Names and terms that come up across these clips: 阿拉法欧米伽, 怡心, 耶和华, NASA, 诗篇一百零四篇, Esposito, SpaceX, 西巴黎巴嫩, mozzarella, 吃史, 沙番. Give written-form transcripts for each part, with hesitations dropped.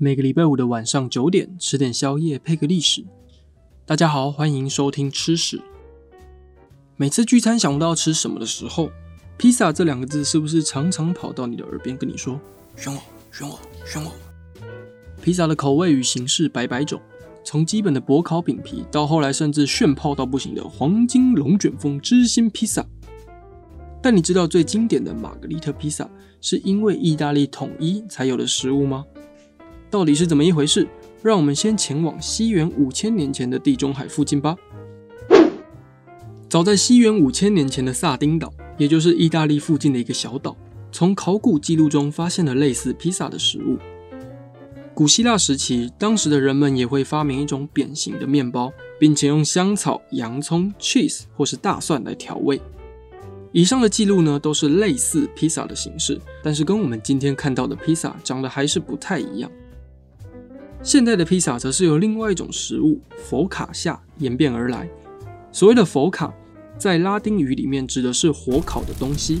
每个礼拜五的晚上9点，吃点宵夜配个历史。大家好，欢迎收听吃史。每次聚餐想不到吃什么的时候，披萨这两个字是不是常常跑到你的耳边跟你说选我选我选我？披萨的口味与形式百百种，从基本的薄烤饼皮到后来甚至炫泡到不行的黄金龙卷风芝心披萨。但你知道最经典的玛格丽特披萨是因为意大利统一才有的食物吗？到底是怎么一回事？让我们先前往西元5000年前的地中海附近吧。早在西元5000年前的萨丁岛，也就是意大利附近的一个小岛，从考古记录中发现了类似披萨的食物。古希腊时期，当时的人们也会发明一种扁形的面包，并且用香草、洋葱、cheese 或是大蒜来调味。以上的记录呢，都是类似披萨的形式，但是跟我们今天看到的披萨长得还是不太一样。现代的披萨则是由另外一种食物佛卡夏演变而来。所谓的佛卡，在拉丁语里面指的是火烤的东西。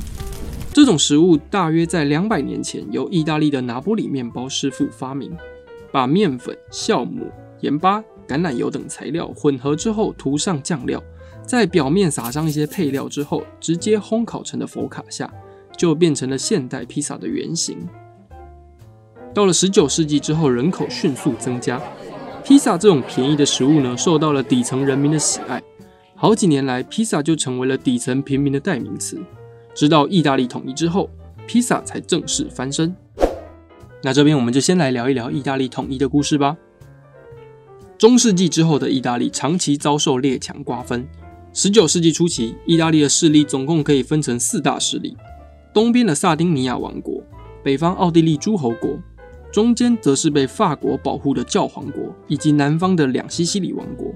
这种食物大约在200年前由意大利的拿波里面包师傅发明，把面粉、酵母、盐巴、橄榄油等材料混合之后，涂上酱料，在表面撒上一些配料之后，直接烘烤成的佛卡夏，就变成了现代披萨的原型。到了19世纪之后，人口迅速增加，披萨这种便宜的食物呢，受到了底层人民的喜爱。好几年来，披萨就成为了底层平民的代名词。直到意大利统一之后，披萨才正式翻身。那这边我们就先来聊一聊意大利统一的故事吧。中世纪之后的意大利长期遭受列强瓜分。19世纪初期，意大利的势力总共可以分成4大势力：东边的萨丁尼亚王国，北方奥地利诸侯国，中间则是被法国保护的教皇国，以及南方的两西西里王国。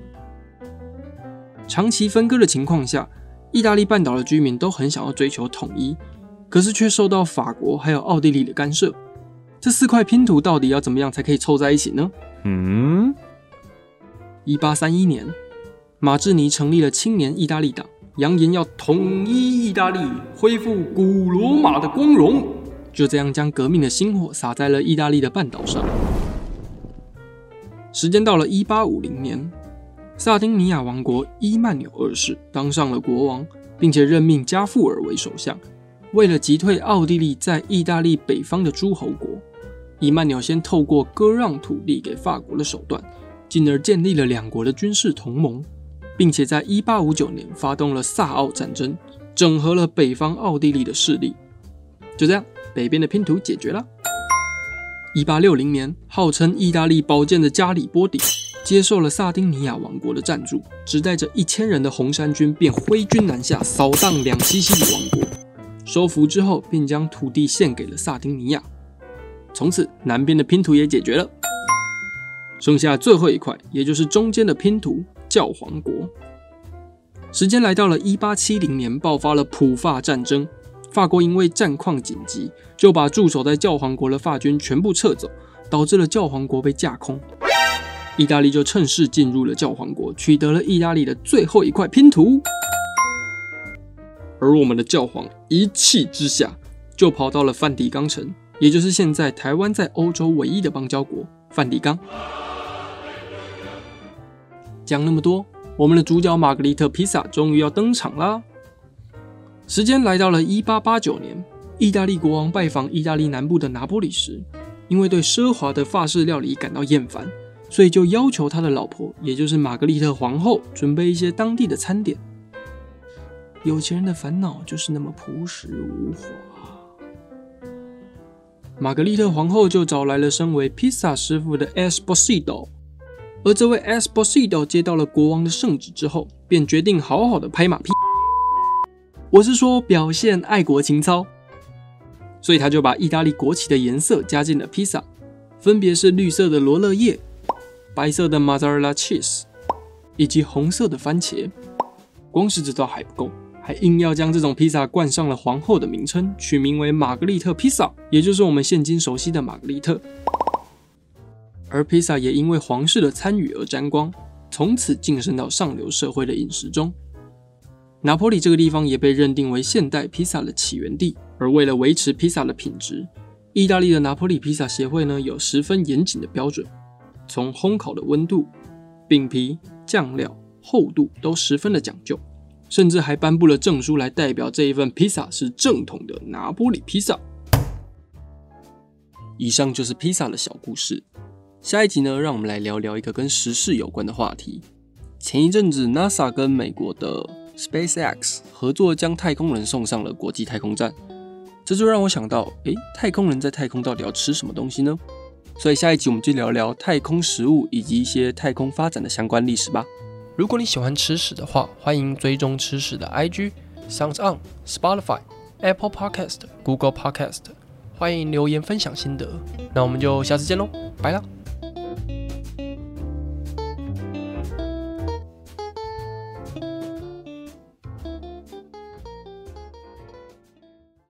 长期分割的情况下，意大利半岛的居民都很想要追求统一，可是却受到法国还有奥地利的干涉。这4块拼图到底要怎么样才可以凑在一起呢？1831年，马志尼成立了青年意大利党，扬言要统一意大利，恢复古罗马的光荣。就这样将革命的星火撒在了意大利的半岛上。时间到了1850年，萨丁尼亚王国伊曼纽2世当上了国王，并且任命加富尔为首相。为了击退奥地利在意大利北方的诸侯国，伊曼纽先透过割让土地给法国的手段，进而建立了2国的军事同盟，并且在1859年发动了萨奥战争，整合了北方奥地利的势力。就这样，北边的拼图解决了。1860年，号称意大利宝剑的加里波第接受了萨丁尼亚王国的赞助，只带着1000人的红衫军便挥军南下，扫荡两西西里王国。收服之后，便将土地献给了萨丁尼亚。从此，南边的拼图也解决了。剩下最后一块，也就是中间的拼图——教皇国。时间来到了1870年，爆发了普法战争。法国因为战况紧急，就把驻守在教皇国的法军全部撤走，导致了教皇国被架空。意大利就趁势进入了教皇国，取得了意大利的最后一块拼图。而我们的教皇一气之下，就跑到了梵蒂冈城，也就是现在台湾在欧洲唯一的邦交国——梵蒂冈。讲那么多，我们的主角玛格丽特披萨终于要登场啦！时间来到了1889年，意大利国王拜访意大利南部的拿波里时，因为对奢华的法式料理感到厌烦，所以就要求他的老婆，也就是玛格丽特皇后，准备一些当地的餐点。有钱人的烦恼就是那么朴实无华。玛格丽特皇后就找来了身为披萨师傅的 Esposito，而这位 Esposito 接到了国王的圣旨之后，便决定好好的拍马屁，我是说表现爱国情操。所以他就把意大利国旗的颜色加进了披萨，分别是绿色的罗勒叶、白色的 mozzarella cheese 以及红色的番茄。光是这招还不够，还硬要将这种披萨冠上了皇后的名称，取名为玛格丽特披萨，也就是我们现今熟悉的玛格丽特。而披萨也因为皇室的参与而沾光，从此晋升到上流社会的饮食中。拿坡里这个地方也被认定为现代披萨的起源地，而为了维持披萨的品质，意大利的拿坡里披萨协会呢，有十分严谨的标准，从烘烤的温度、饼皮、酱料、厚度都十分的讲究，甚至还颁布了证书来代表这一份披萨是正统的拿坡里披萨。以上就是披萨的小故事。下一集呢，让我们来聊聊一个跟时事有关的话题。前一阵子 NASA 跟美国的 SpaceX 合作将太空人送上了国际太空站，这就让我想到，太空人在太空到底要吃什么东西呢？所以下一集我们就聊聊太空食物以及一些太空发展的相关历史吧。如果你喜欢吃史的话，欢迎追踪吃史的 IG、SoundOn、Spotify、Apple Podcast、Google Podcast， 欢迎留言分享心得。那我们就下次见咯，拜啦。